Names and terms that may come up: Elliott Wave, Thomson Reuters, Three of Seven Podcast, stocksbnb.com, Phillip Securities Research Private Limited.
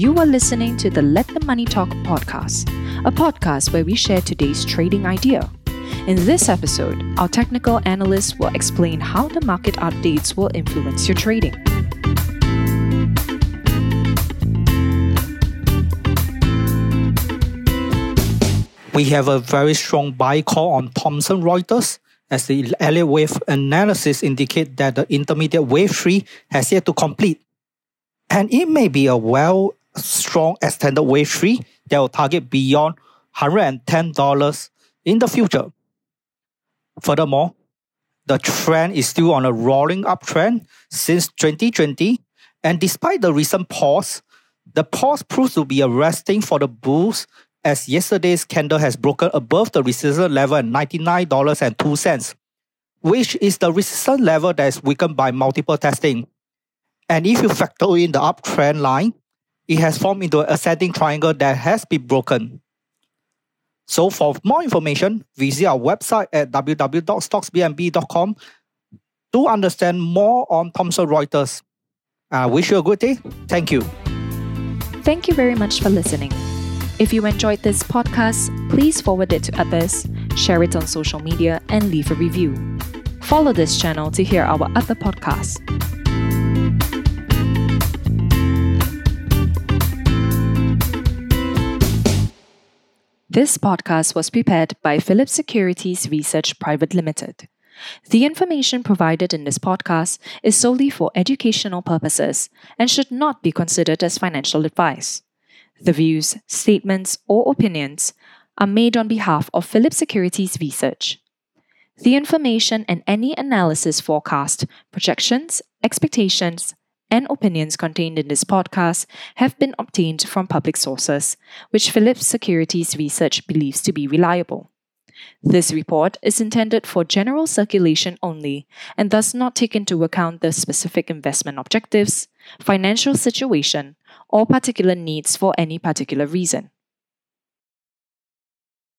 You are listening to the Let the Money Talk podcast, a podcast where we share today's trading idea. In this episode, our technical analysts will explain how the market updates will influence your trading. We have a very strong buy call on Thomson Reuters, as the Elliott Wave analysis indicates that the intermediate wave 3 has yet to complete. And it may be a strong extended wave 3 that will target beyond $110 in the future. Furthermore, the trend is still on a rolling uptrend since 2020, and despite the recent pause, the pause proves to be arresting for the bulls, as yesterday's candle has broken above the resistance level at $99.02, which is the resistance level that is weakened by multiple testing. And if you factor in the uptrend line, it has formed into an ascending triangle that has been broken. So for more information, visit our website at www.stocksbnb.com to understand more on Thomson Reuters. I wish you a good day. Thank you. Thank you very much for listening. If you enjoyed this podcast, please forward it to others, share it on social media, and leave a review. Follow this channel to hear our other podcasts. This podcast was prepared by Phillip Securities Research Private Limited. The information provided in this podcast is solely for educational purposes and should not be considered as financial advice. The views, statements, or opinions are made on behalf of Phillip Securities Research. The information and any analysis, forecast, projections, expectations, and opinions contained in this podcast have been obtained from public sources, which Phillip Securities Research believes to be reliable. This report is intended for general circulation only and does not take into account the specific investment objectives, financial situation, or particular needs for any particular reason.